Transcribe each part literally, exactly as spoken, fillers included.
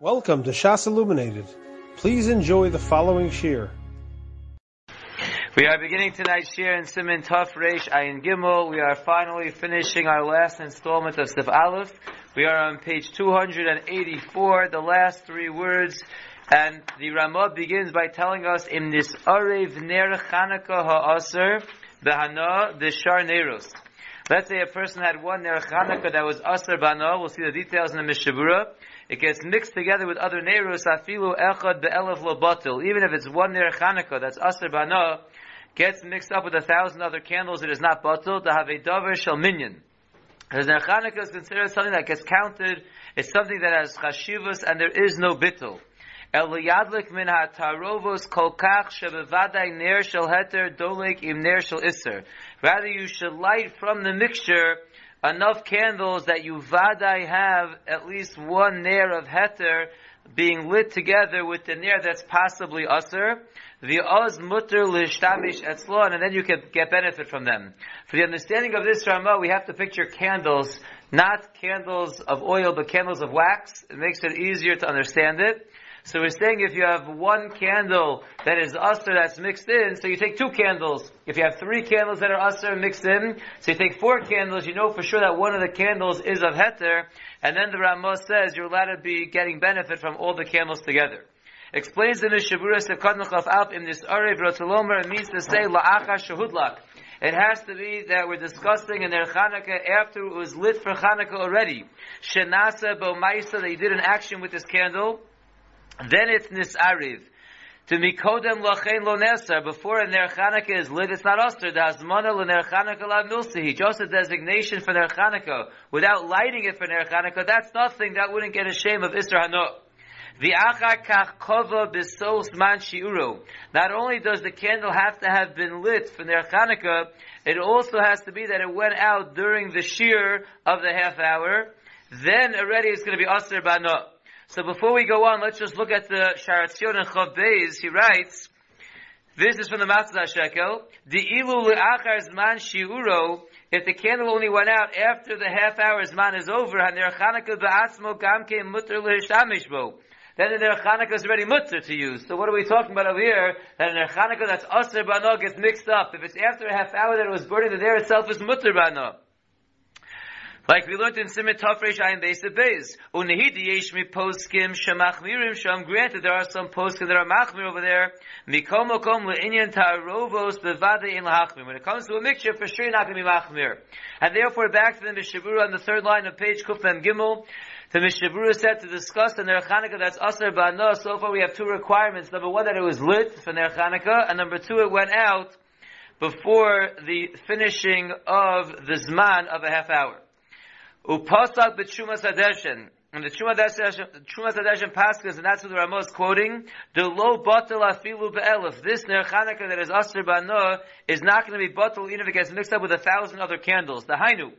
Welcome to Shas Illuminated. Please enjoy the following shir. We are beginning tonight's shir in Simen Taf Resh Ayin Gimel. We are finally finishing our last installment of Sif Aleph. We are on page two hundred eighty-four, the last three words. And the Ramad begins by telling us, in this Arev Ner Chanukah Ha'aser, the Hana, the Shar Neros. Let's say a person had one Ner Chanukah that was Aser Bana. We'll see the details in the Mishnah Berurah. It gets mixed together with other Neros, Afilu Echad Be'elef Lobatil. Even if it's one Ner Chanukah that's Aser Bana, gets mixed up with a thousand other candles, it is not Batil. The Havedavar Shel Minyan. Because Ner Chanukah is considered something that gets counted, it's something that has Chashivus, and there is no Bittul. El Yadlik Min HaTarovos Kolkach Shebevadai Ner Shel Heter Dolik Im Ner Shel Isser. Rather, you should light from the mixture enough candles that you vadai have at least one Ner of Heter being lit together with the Ner that's possibly Aser. The Oz Mutter L'Shtamish Etzlon, and then you can get benefit from them. For the understanding of this Ramah, we have to picture candles, not candles of oil, but candles of wax. It makes it easier to understand it. So we're saying if you have one candle that is Aser that's mixed in, so you take two candles. If you have three candles that are Aser mixed in, so you take four candles, you know for sure that one of the candles is of Heter, and then the Ramah says you're allowed to be getting benefit from all the candles together. Explains in the Shabura Sekadnachaf in this Ore Bratolomer, it means to say La'acha Shehudlak. It has to be that we're discussing in their Chanukah after it was lit for Chanukah already. Shenasa Bomaisa, that you did an action with this candle. Then it's nisariv. To mikodem lachein lo neser, before a Ner Chanukah is lit, it's not aser. The hazmana lo Ner Chanukah la milsihi, just a designation for Ner Chanukah. Without lighting it for Ner Chanukah, that's nothing. That wouldn't get a shame of Isser Hano. V'achar kach kova b'sol zman shi'uro. Not only does the candle have to have been lit for Ner Chanukah, it also has to be that it went out during the shear of the half hour. Then already it's going to be aser b'ano. So before we go on, let's just look at the Sha'ar Tzion and Chuf Beis. He writes, this is from the Matzades Hashekel, De'ilu le'achar zman shi'uro, if the candle only went out after the half hour zman is over, ha'ner Chanukah ba'atzmo gamke mutter le'hishtamish bo. Then the Ner Chanukah is already mutter to use. So what are we talking about over here? That a Ner Chanukah that's aser b'ano gets mixed up. If it's after a half hour that it was burning, the Ner itself is mutter b'ano. Like we learned in Siman Tafresh Ayim Beis Beis, unehidi yesh mi poskim shemachmirim sham. Granted, there are some poskim that are machmir over there. Mikom okom leinyan tarovos bevade in lahachmir. When it comes to a mixture, for sure you're not going to be machmir. And therefore, back to the Mishnah Berurah on the third line of page Kuf Gimel, the Mishnah Berurah said to discuss the Ner Chanukah that's aser b'ano. So far, we have two requirements: number one, that it was lit for Ner Chanukah, and number two, it went out before the finishing of the zman of a half hour. Upasak b'tshumas hadeshen, and the Terumat HaDeshen paskas, and that's what the Rambam is quoting. The low batel afilu be'elif. This Ner Chanukah that is aser b'ano is not going to be batel even if it gets mixed up with a thousand other candles. The hainu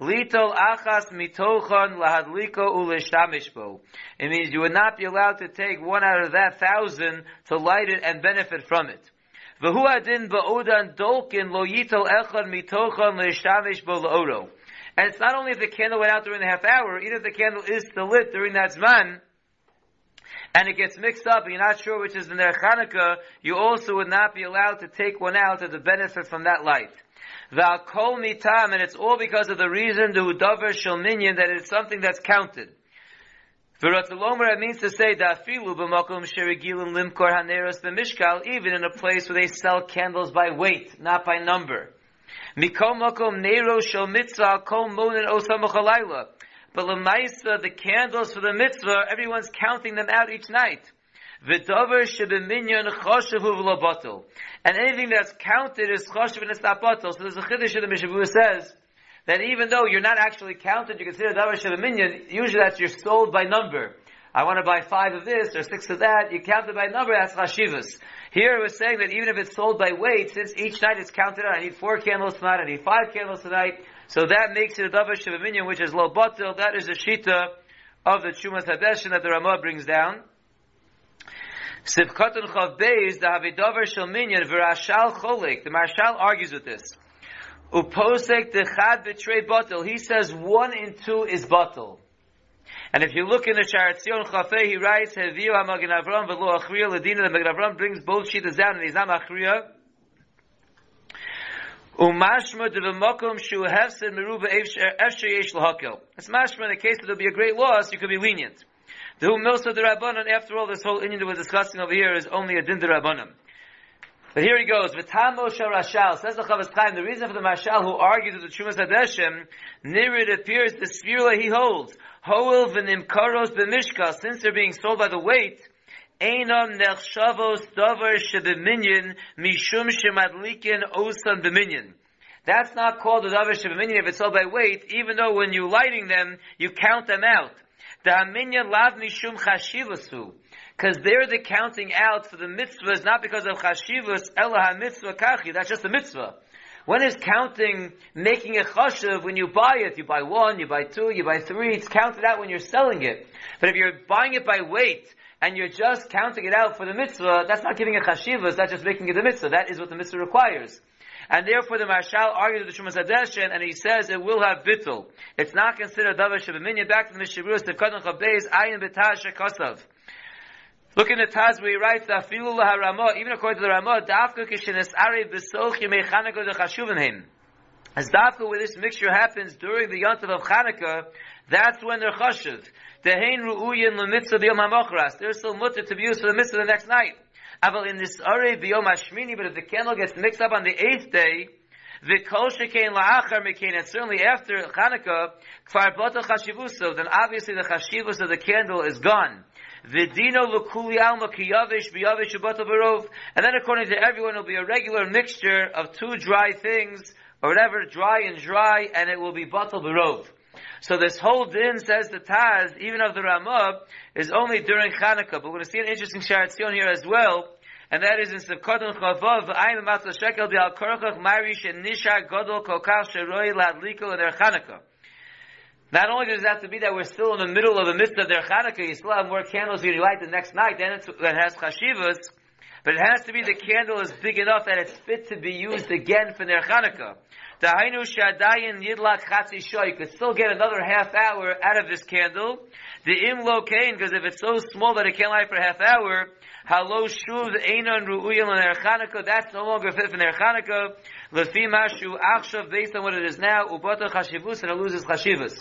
litol achas mitochan lahadliko uleishtamish bo. It means you would not be allowed to take one out of that thousand to light it and benefit from it. V'hu adin ba'odan dolkin lo yitol echad mitochan leishtamish bo laoro. And it's not only if the candle went out during the half hour, even if the candle is still lit during that zman, and it gets mixed up and you're not sure which is the Ner Chanukah, you also would not be allowed to take one out to the benefit from that light. V'akol mitam, and it's all because of the reason, the udavar shel minyan, that it's something that's counted. V'ratolomer, it means to say, da'afilu b'makom sheregilin limkor haneros b'mishkal, even in a place where they sell candles by weight, not by number. Mikom makom nero shel mitzvah kol monen osamach halayla. But l'maisa, the candles for the mitzvah, everyone's counting them out each night. V'davar shebeminyan choshevu v'lo batel. And anything that's counted is choshev and it's not batel. So there's a chiddush in the Mishnah Berurah says that even though you're not actually counted, you consider davar shebeminyan. Usually that's you're sold by number. I want to buy five of this or six of that. You count it by number, that's chashivas. Here we're saying that even if it's sold by weight, since each night it's counted out, I need four candles tonight, I need five candles tonight, so that makes it a davar shebeminyan, which is lo batel. That is the shita of the Terumat HaDeshen that the Ramah brings down. Sivkatun Chuf Beis, the havidavar sheminyan, v'rashal cholik. The Marshal argues with this. Uposek dechad b'trei batel. He says one in two is batel. And if you look in the Sha'ar Tzion Chafei, he writes, Heviu HaMagen Avraham v'lo Achriya Ladina. The Magen Avraham brings both shittas down, and he's not Achriya. Umashma de v'mokum shu hefsin meruba efsher yesh l'hakel. It's mashma in the case that there'll be a great loss, you could be lenient. The who milsa de Rabbanon, after all, this whole Indian that we're discussing over here is only a din de Rabbanon. But here he goes. V'tamo shel Rashal, says the Chavetz Chaim, the reason for the Mashal who argues with the Terumat HaDeshen, Nirid appears the sphera he holds. Ho'il v'nimkaros b'mishka, since they're being sold by the weight, einam nechshavos davar shebeminyan mishum shemadlikin osan b'minyan. That's not called a davar shebeminyan if it's sold by weight, even though when you're lighting them, you count them out. Da'aminyan lav mishum chashivasu. Because they're the counting out for the mitzvahs, not because of chashivus, elah mitzvah kachi. That's just a mitzvah. When is counting making a chashiv? When you buy it, you buy one, you buy two, you buy three. It's counted out when you're selling it. But if you're buying it by weight and you're just counting it out for the mitzvah, that's not giving a chashivus. That's just making it a mitzvah. That is what the mitzvah requires. And therefore the Mashal argues with the Terumat HaDeshen, and he says it will have bittul. It's not considered davar shebeminyan. Back to the Mishnah Berurah, Sif Chuf Beis, ayin b'taz shekasav. Look in the Taz where he writes, "Afilu laharamah." Even according to the Ramad, "Dafka kishenesari b'soch yemechanako dechashuvim." As dafka, where this mixture happens during the yontiv of Chanukah, that's when they're chashuv. Dehein ruuyin l'mitzvah b'yom hamochras. They're still mutter to be used for the mitzvah the next night. Aval in this arei b'yom hashmini, but if the candle gets mixed up on the eighth day, v'kol shekein la'achar mekain, and certainly after Chanukah, kfar b'otel chashivuso, then obviously the chashivus of the candle is gone. Vidino l'kuli alma kiyavish biyavish ubato barov, and then according to everyone, it'll be a regular mixture of two dry things, or whatever, dry and dry, and it will be batal barov. So this whole din, says the Taz, even of the Ramah, is only during Chanukah. But we're going to see an interesting Sha'ar Tzion here as well, and that is in Sivkodon Chavav, V'ayim Matzades Hashekel B'al Korachach Marish and Nishar Godol Kokach Sheroi Ladliko in their Chanukah. Not only does it have to be that we're still in the middle of the midst of their Chanukah, you still have more candles you light the next night, then it's, that has chashivas, but it has to be the candle is big enough that it's fit to be used again for their Chanukah. Dahainu shadayin yidlak chatzi shah, you could still get another half hour out of this candle. The imlo kain, because if it's so small that it can't light for a half hour, halo shuv einon ru'uyim on their Chanukah, that's no longer fit for their Chanukah. Lefi mashu achshav, based on what it is now, ubata chashivus, and it loses chashivus.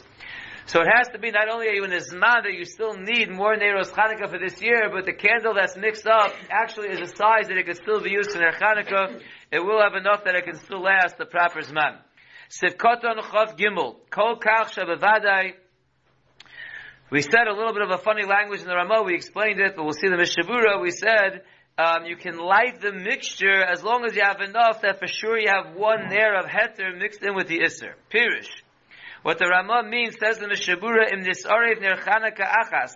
So it has to be not only are you in a zman that you still need more Neiros Chanukah for this year, but the candle that's mixed up actually is a size that it could still be used for Ner Chanukah. It will have enough that it can still last the proper zman. Sivkoton Chav Gimel Kol Kach Shabavadai. We said a little bit of a funny language in the Ramah. We explained it, but we'll see the Mishabura. We said um, you can light the mixture as long as you have enough that for sure you have one Ner of Heter mixed in with the Isser. Pirish. What the Ramah means, says in the Shabura, in this Arev Ner Chanukah Achas,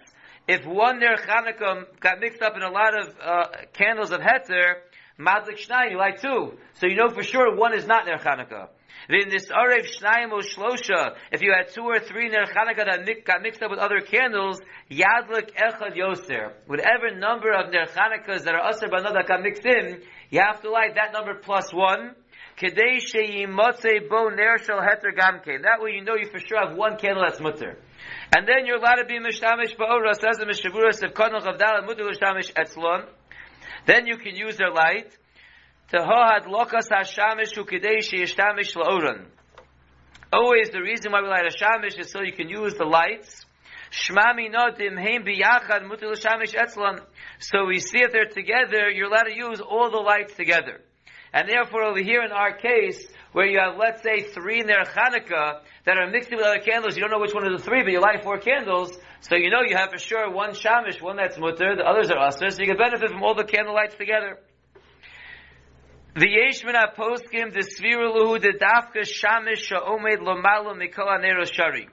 if one Ner Chanukah got mixed up in a lot of uh, candles of Heter, Madlik Shnayim, you light two. So you know for sure one is not Ner Chanukah. In this Arev Shnayim O Shlosha, if you had two or three Ner Chanukah that got mixed up with other candles, Yadlik Echad Yoser. Whatever number of Ner Chanukahs that are Aser Banah that got mixed in, you have to light that number plus one. That way you know you for sure have one candle that's mutter. And then you're allowed to be mishtamish ba'orah, says the Mishnah. Then you can use their light. Always the reason why we light a shamish is so you can use the lights. So we see if they're together, you're allowed to use all the lights together. And therefore, over here in our case, where you have, let's say, three Ner Chanukah that are mixed in with other candles, you don't know which one of the three, but you light four candles, so you know you have for sure one shamish, one that's mutter, the others are asr, so you can benefit from all the candle lights together. The Yeshman Aposkim, the Sviruluhu, the Dafka Shamish, Sha'omed, Lomalo, Mikola, Nero Shari.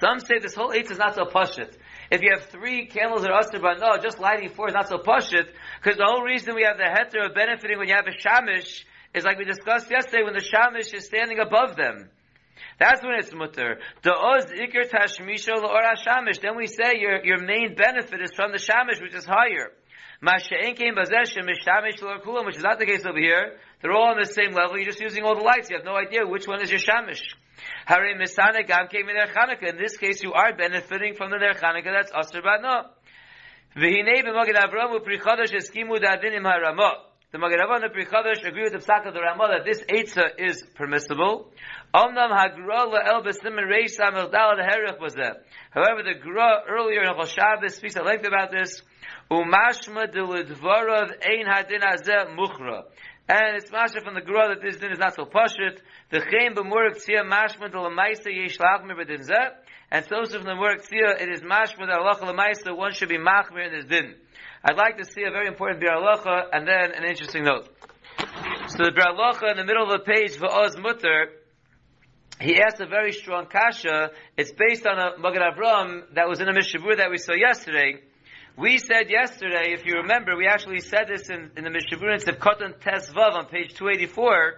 Some say this whole eight is not so pashut. If you have three candles that are asr banah, just lighting four is not so pashut, because the whole reason we have the heter of benefiting when you have a shamish is like we discussed yesterday, when the shamish is standing above them. That's when it's mutter. Da'oz ikir tashmisho la'ora shamish. Then we say your your main benefit is from the shamish, which is higher. Masha'en kein bazesh mishamish la'orkulam, which is not the case over here. They're all on the same level. You're just using all the lights. You have no idea which one is your shamish. Hare Misana Gam Kei Miner Chanukah. In this case, you are benefiting from the Ner Chanukah. That's Asr Ba'na. V'hinei b'Magen Avraham u'Pri Chadash eskimu da'adin im ha'Ramah. The Magen Avraham and Pri Chadash agree with the Psak of the Ramad that this Eitzah is permissible. Omnam ha'Gra la'el b'Simen Reish Samechdal ha'Herech was there. However, the Gra earlier in Hilchos Shabbos speaks at length about this. U'mashma d'ledvarav ein ha'din hazeh muchra. And it's mashma from the Gra that this din is not so pashut. The chaim b'mur Ktzia mashma d'lemaisa yesh lachmir b'din zeh. And so from the Mur Ktzia, it is mashma d'alacha lemaisa. One should be machmir in his din. I'd like to see a very important B'er Halacha and then an interesting note. So the B'er Halacha in the middle of the page, V'oz Mutter, he asked a very strong kasha. It's based on a Magen Avraham that was in a Mishnah Berurah that we saw yesterday. We said yesterday, if you remember, we actually said this in, in the Mishnah Berurah in Sivkoton Tesvav on page two eighty-four.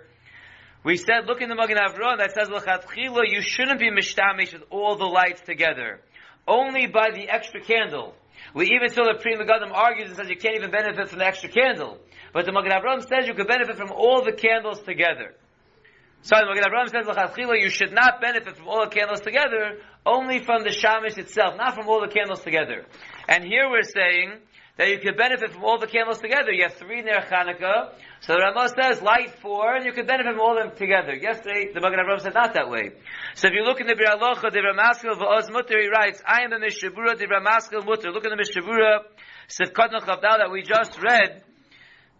We said, look in the Magen Avraham that says, L'chatchila, you shouldn't be mishtamish with all the lights together. Only by the extra candle. We even saw that Pri Megadim argues and says you can't even benefit from the extra candle. But the Magen Avraham says you could benefit from all the candles together. So the Magen Avraham says, L'chatchila, you should not benefit from all the candles together, only from the Shamish itself, not from all the candles together. And here we're saying that you could benefit from all the candles together. You have three Ner Chanukah, so the Rambam says, light four, and you could benefit from all of them together. Yesterday, the Magen Avraham said not that way. So if you look in the B'er Halacha, the Ramaskil V'oz Mutter, he writes, I am a Mishnah Berurah, the Ramaskil Mutter. Look in the Mishnah Berurah, Sivkot Chavdal that we just read,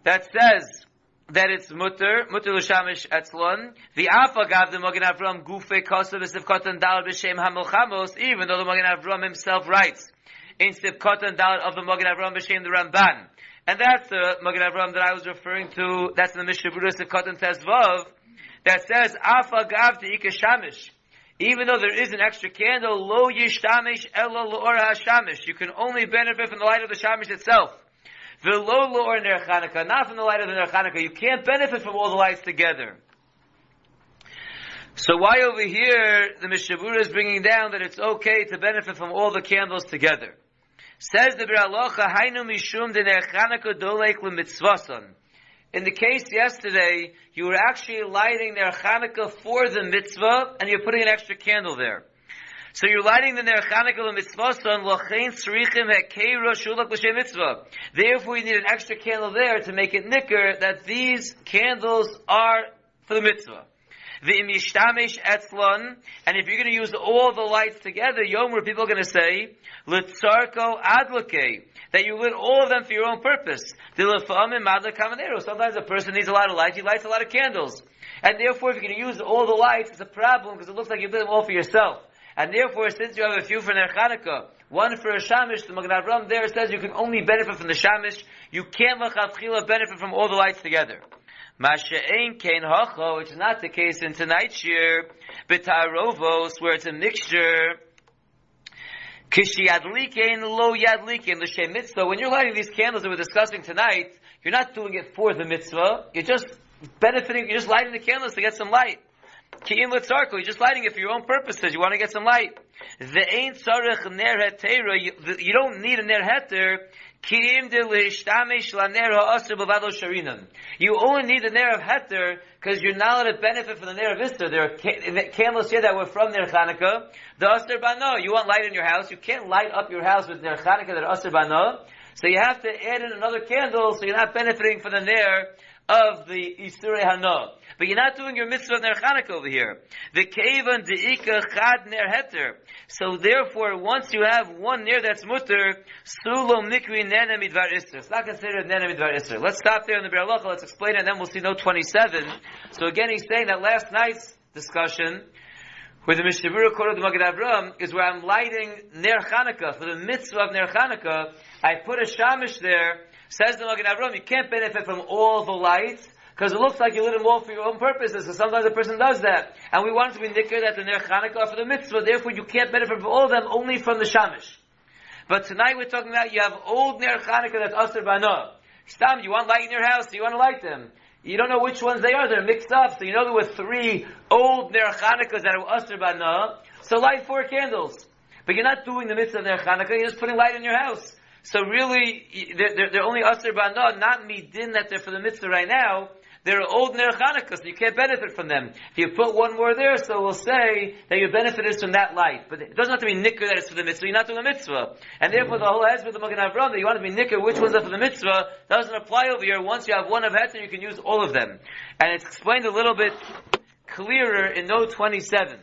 that says that it's Mutter, Mutter L'shamish Etzlon. The Afagav, the Magen Avraham, Gufei Kosav, Sivkot and Dal B'Shem HaMilchamos, even though the Magen Avraham himself writes, in Sivkot and Dalet of the Magen Avraham B'Shem the Ramban. And that's the Magen Avraham that I was referring to, that's in the Mishnah Berurah Sivkot and Tezvav, that says, Af agav te'ikah shamish. Even though there is an extra candle, lo yishtamish elo l'or hashamish. You can only benefit from the light of the shamish itself. V'lo l'or ner Chanukah, not from the light of the ner Chanukah. You can't benefit from all the lights together. So why over here, the Mishnah Berurah is bringing down that it's okay to benefit from all the candles together. Says the B'er Halacha, Hainu mishum de ner Chanukah doleik l'mitzvason. In the case yesterday, you were actually lighting ner Chanukah for the mitzvah, and you're putting an extra candle there. So you're lighting the ner Chanukah l'mitzvason, l'chein tzrichim hekeiro shulak l'shem mitzvah. Therefore, you need an extra candle there to make it nicker that these candles are for the mitzvah. V'im yishtamesh etzlon, and if you're going to use all the lights together, Yomer, people are going to say, L'tzarko adlake, that you lit all of them for your own purpose. D'lefa'amim adlake hamanero. Sometimes a person needs a lot of light, he lights a lot of candles. And therefore, if you're going to use all the lights, it's a problem, because it looks like you lit them all for yourself. And therefore, since you have a few for Ner Chanukah, one for a Shamish, the Magen Avraham there says you can only benefit from the Shamish, you can't l'chatchila benefit from all the lights together. Masha'ein kein hacho, which is not the case in tonight's year, b'tarovos, where it's a mixture, kishi yadlikein lo yadlikein l'shem mitzvah. When you're lighting these candles that we're discussing tonight, you're not doing it for the mitzvah, you're just benefiting, you're just lighting the candles to get some light. Ki'in l'tzarko, you're just lighting it for your own purposes, you want to get some light. Ve'ein tzarech ner hetera, you don't need a ner heter. You only need the Ner of Heter because you're not allowed to benefit from the Ner of Ister. There are candles here that were from Ner Chanukah. The Aser Bano, you want light in your house. You can't light up your house with Ner Chanukah, that Aser Bano. So you have to add in another candle so you're not benefiting from the Ner of the Isure Hano. But you're not doing your mitzvah of Ner Chanukah over here. The Kavan Deika Chad Ner Heter. So therefore, once you have one Ner that's Mutter, Sulo Mikri Nena Midvar Isra. It's not considered Nena Midvar Isra. Let's stop there in the B'er Halacha, let's explain it, and then we'll see note twenty-seven. So again, he's saying that last night's discussion, where the Mishnah Berurah quoted the Magen Avraham, is where I'm lighting Ner Chanukah, for the mitzvah of Ner Chanukah. I put a Shamish there, says the Magen Avraham, you can't benefit from all the lights, because it looks like you lit them all for your own purposes, so sometimes a person does that. And we want to be nicker that the Ner Chanukah are for the mitzvah, therefore you can't benefit from all of them, only from the Shamish. But tonight we're talking about you have old Ner Chanukah that's Aser Bano. Stam, you want light in your house, so you want to light them. You don't know which ones they are, they're mixed up, so you know there were three old Ner Chanukahs that were Aser Bano, so light four candles. But you're not doing the mitzvah of Ner Chanukah, you're just putting light in your house. So really, they're, they're only Aser Bano, not midin that they're for the mitzvah right now. They're old Ner Chanukah, so you can't benefit from them. If you put one more there, so we'll say that your benefit is from that light. But it doesn't have to be nicker that it's for the mitzvah. You're not doing a mitzvah. And therefore the whole Hezbollah of the Magen Avraham, that you want to be nicker, which ones are for the mitzvah, doesn't apply over here. Once you have one of Heter, you can use all of them. And it's explained a little bit clearer in note twenty-seven.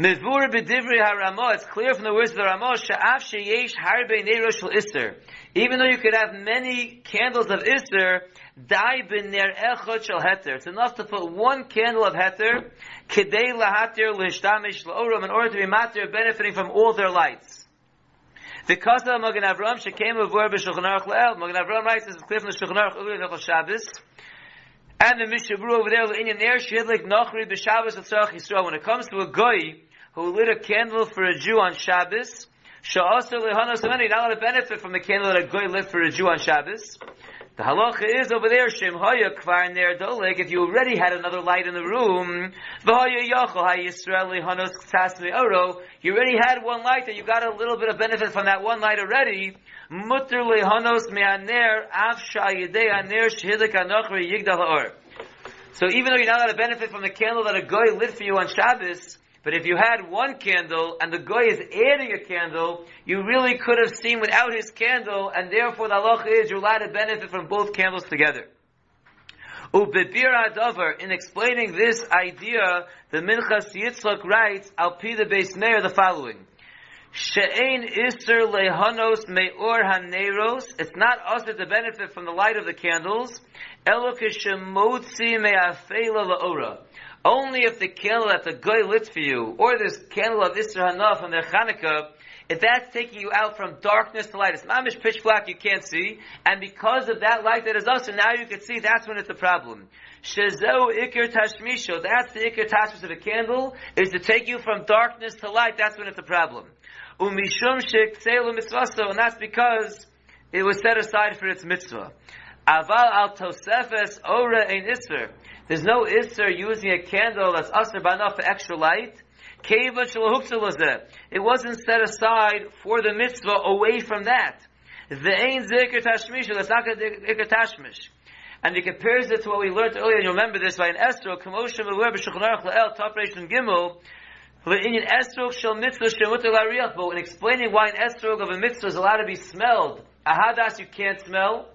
Mevur b'divrei haRamah. It's clear from the words of the Ramah. She'af sheyesh harbe neiro shel iser. Even though you could have many candles of iser, dai b'ner echad shel heter. It's enough to put one candle of heter, kedei lahatir lehishtamesh leorom, in order to be matir, benefiting from all their lights. The Kaseh Magen Avraham she'came mevur b'Shulchan Aruch le'el. Magen Avraham writes, this is clear from the Shulchan Aruch Uliv Echol Shabbos. And the Mishnah Berurah over there, le'inyan ner shehidlik nachri b'Shabbos l'tzarach Yisrael. When it comes to a goy who lit a candle for a Jew on Shabbos, sha'aseh lehanos amenu, you're not allowed to benefit from the candle that a goy lit for a Jew on Shabbos. The halacha is over there, shem haya kvar ner doleg, if you already had another light in the room, v'haya yachol ha'yisrael lehanos k'sas me'oro, you already had one light that you got a little bit of benefit from that one light already, mutter lehanos me'aner av sha'yidei aner shehidlik ha'nachri yigdal ha'or. So even though you're not allowed to benefit from the candle that a goy lit for you on Shabbos, but if you had one candle, and the guy is adding a candle, you really could have seen without his candle, and therefore the halacha is you're allowed to benefit from both candles together. Ubebir hadavar, in explaining this idea, the Minchat Yitzchak writes, al pi the Beis Meir, the following. She'ein iser lehanos me'or haneros, it's not us that to benefit from the light of the candles, elo kishemotzi me'afela la'ora. Only if the candle that the guy lit for you, or this candle of Isser Hanaf on their Chanukah, if that's taking you out from darkness to light, it's mamish pitch black, you can't see, and because of that light that is us, and now you can see, that's when it's a problem. Shezo Iker Tashmisho, that's the Iker Tashmish of a candle, is to take you from darkness to light, that's when it's a problem. Umishum Shekselu Mitzvaso, and that's because it was set aside for its mitzvah. Aval al Tosefes Ora Ein Isser. There's no isser using a candle that's asr b'anaf for extra light. It wasn't set aside for the mitzvah away from that. That's not ikar tashmish. And he compares it to what we learned earlier, and you remember this, by an esrog, in explaining why an esrog of a mitzvah is allowed to be smelled. A hadas you can't smell.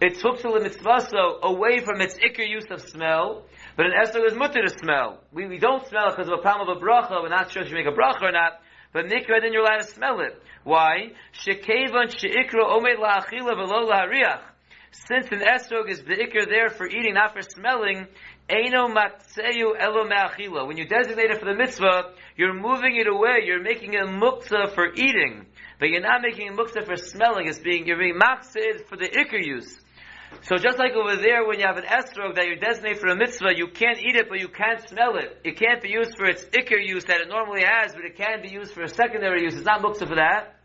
It's huksel mitzvah, so away from its ikar use of smell, but an esrog is mutter to smell. We, we don't smell it because of a problem of a bracha. We're not sure if you make a bracha or not, but nikra, then you're allowed to smell it. Why? Shekevon sheikra omed la'achila velo la'ariach. Since an esrog is the ikar there for eating, not for smelling, eino matzeyu elo me'achila. When you designate it for the mitzvah, you're moving it away. You're making it muktzah for eating, but you're not making it muktzah for smelling. It's being, you're being matzed for the ikar use. So just like over there, when you have an esrog that you designate for a mitzvah, you can't eat it, but you can't smell it. It can't be used for its ikar use that it normally has, but it can be used for a secondary use. It's not muktzah for that.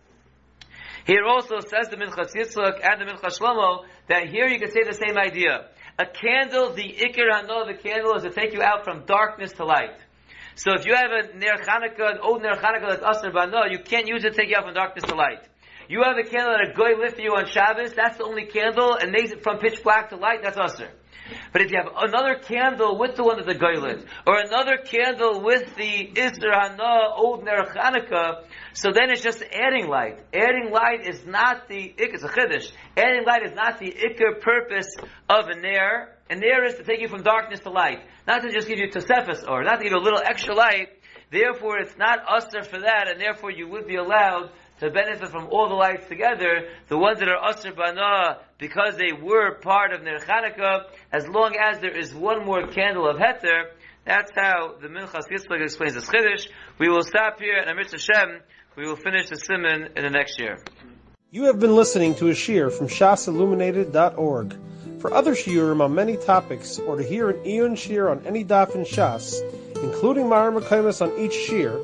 Here also says the Minchat Yitzchak and the Mincha Shlomo that here you can say the same idea. A candle, the ikar hano of a candle is to take you out from darkness to light. So if you have a Ner Chanukah, an old Ner Chanukah that's asr b'ano, you can't use it to take you out from darkness to light. You have a candle that a goy lit for you on Shabbos, that's the only candle, and makes it from pitch black to light, that's usher. But if you have another candle with the one that the goy lit, or another candle with the Isser Hana, old Ner Chanukah, so then it's just adding light. Adding light is not the ikar, it's a chiddush. Adding light is not the ikar purpose of a Ner. A Ner is to take you from darkness to light. Not to just give you tosefes, or not to give you a little extra light. Therefore, it's not usher for that, and therefore you would be allowed to benefit from all the lights together, the ones that are asr b'ana, because they were part of Ner Chanukah, as long as there is one more candle of heter. That's how the Minchas Yitzchak explains this chiddush. We will stop here, and amir Hashem, we will finish the siman in the next year. You have been listening to a shiur from shas illuminated dot org. For other shiurim on many topics, or to hear an iyun shiur on any daf in Shas, including Ma'arim HaKaimas on each shiur,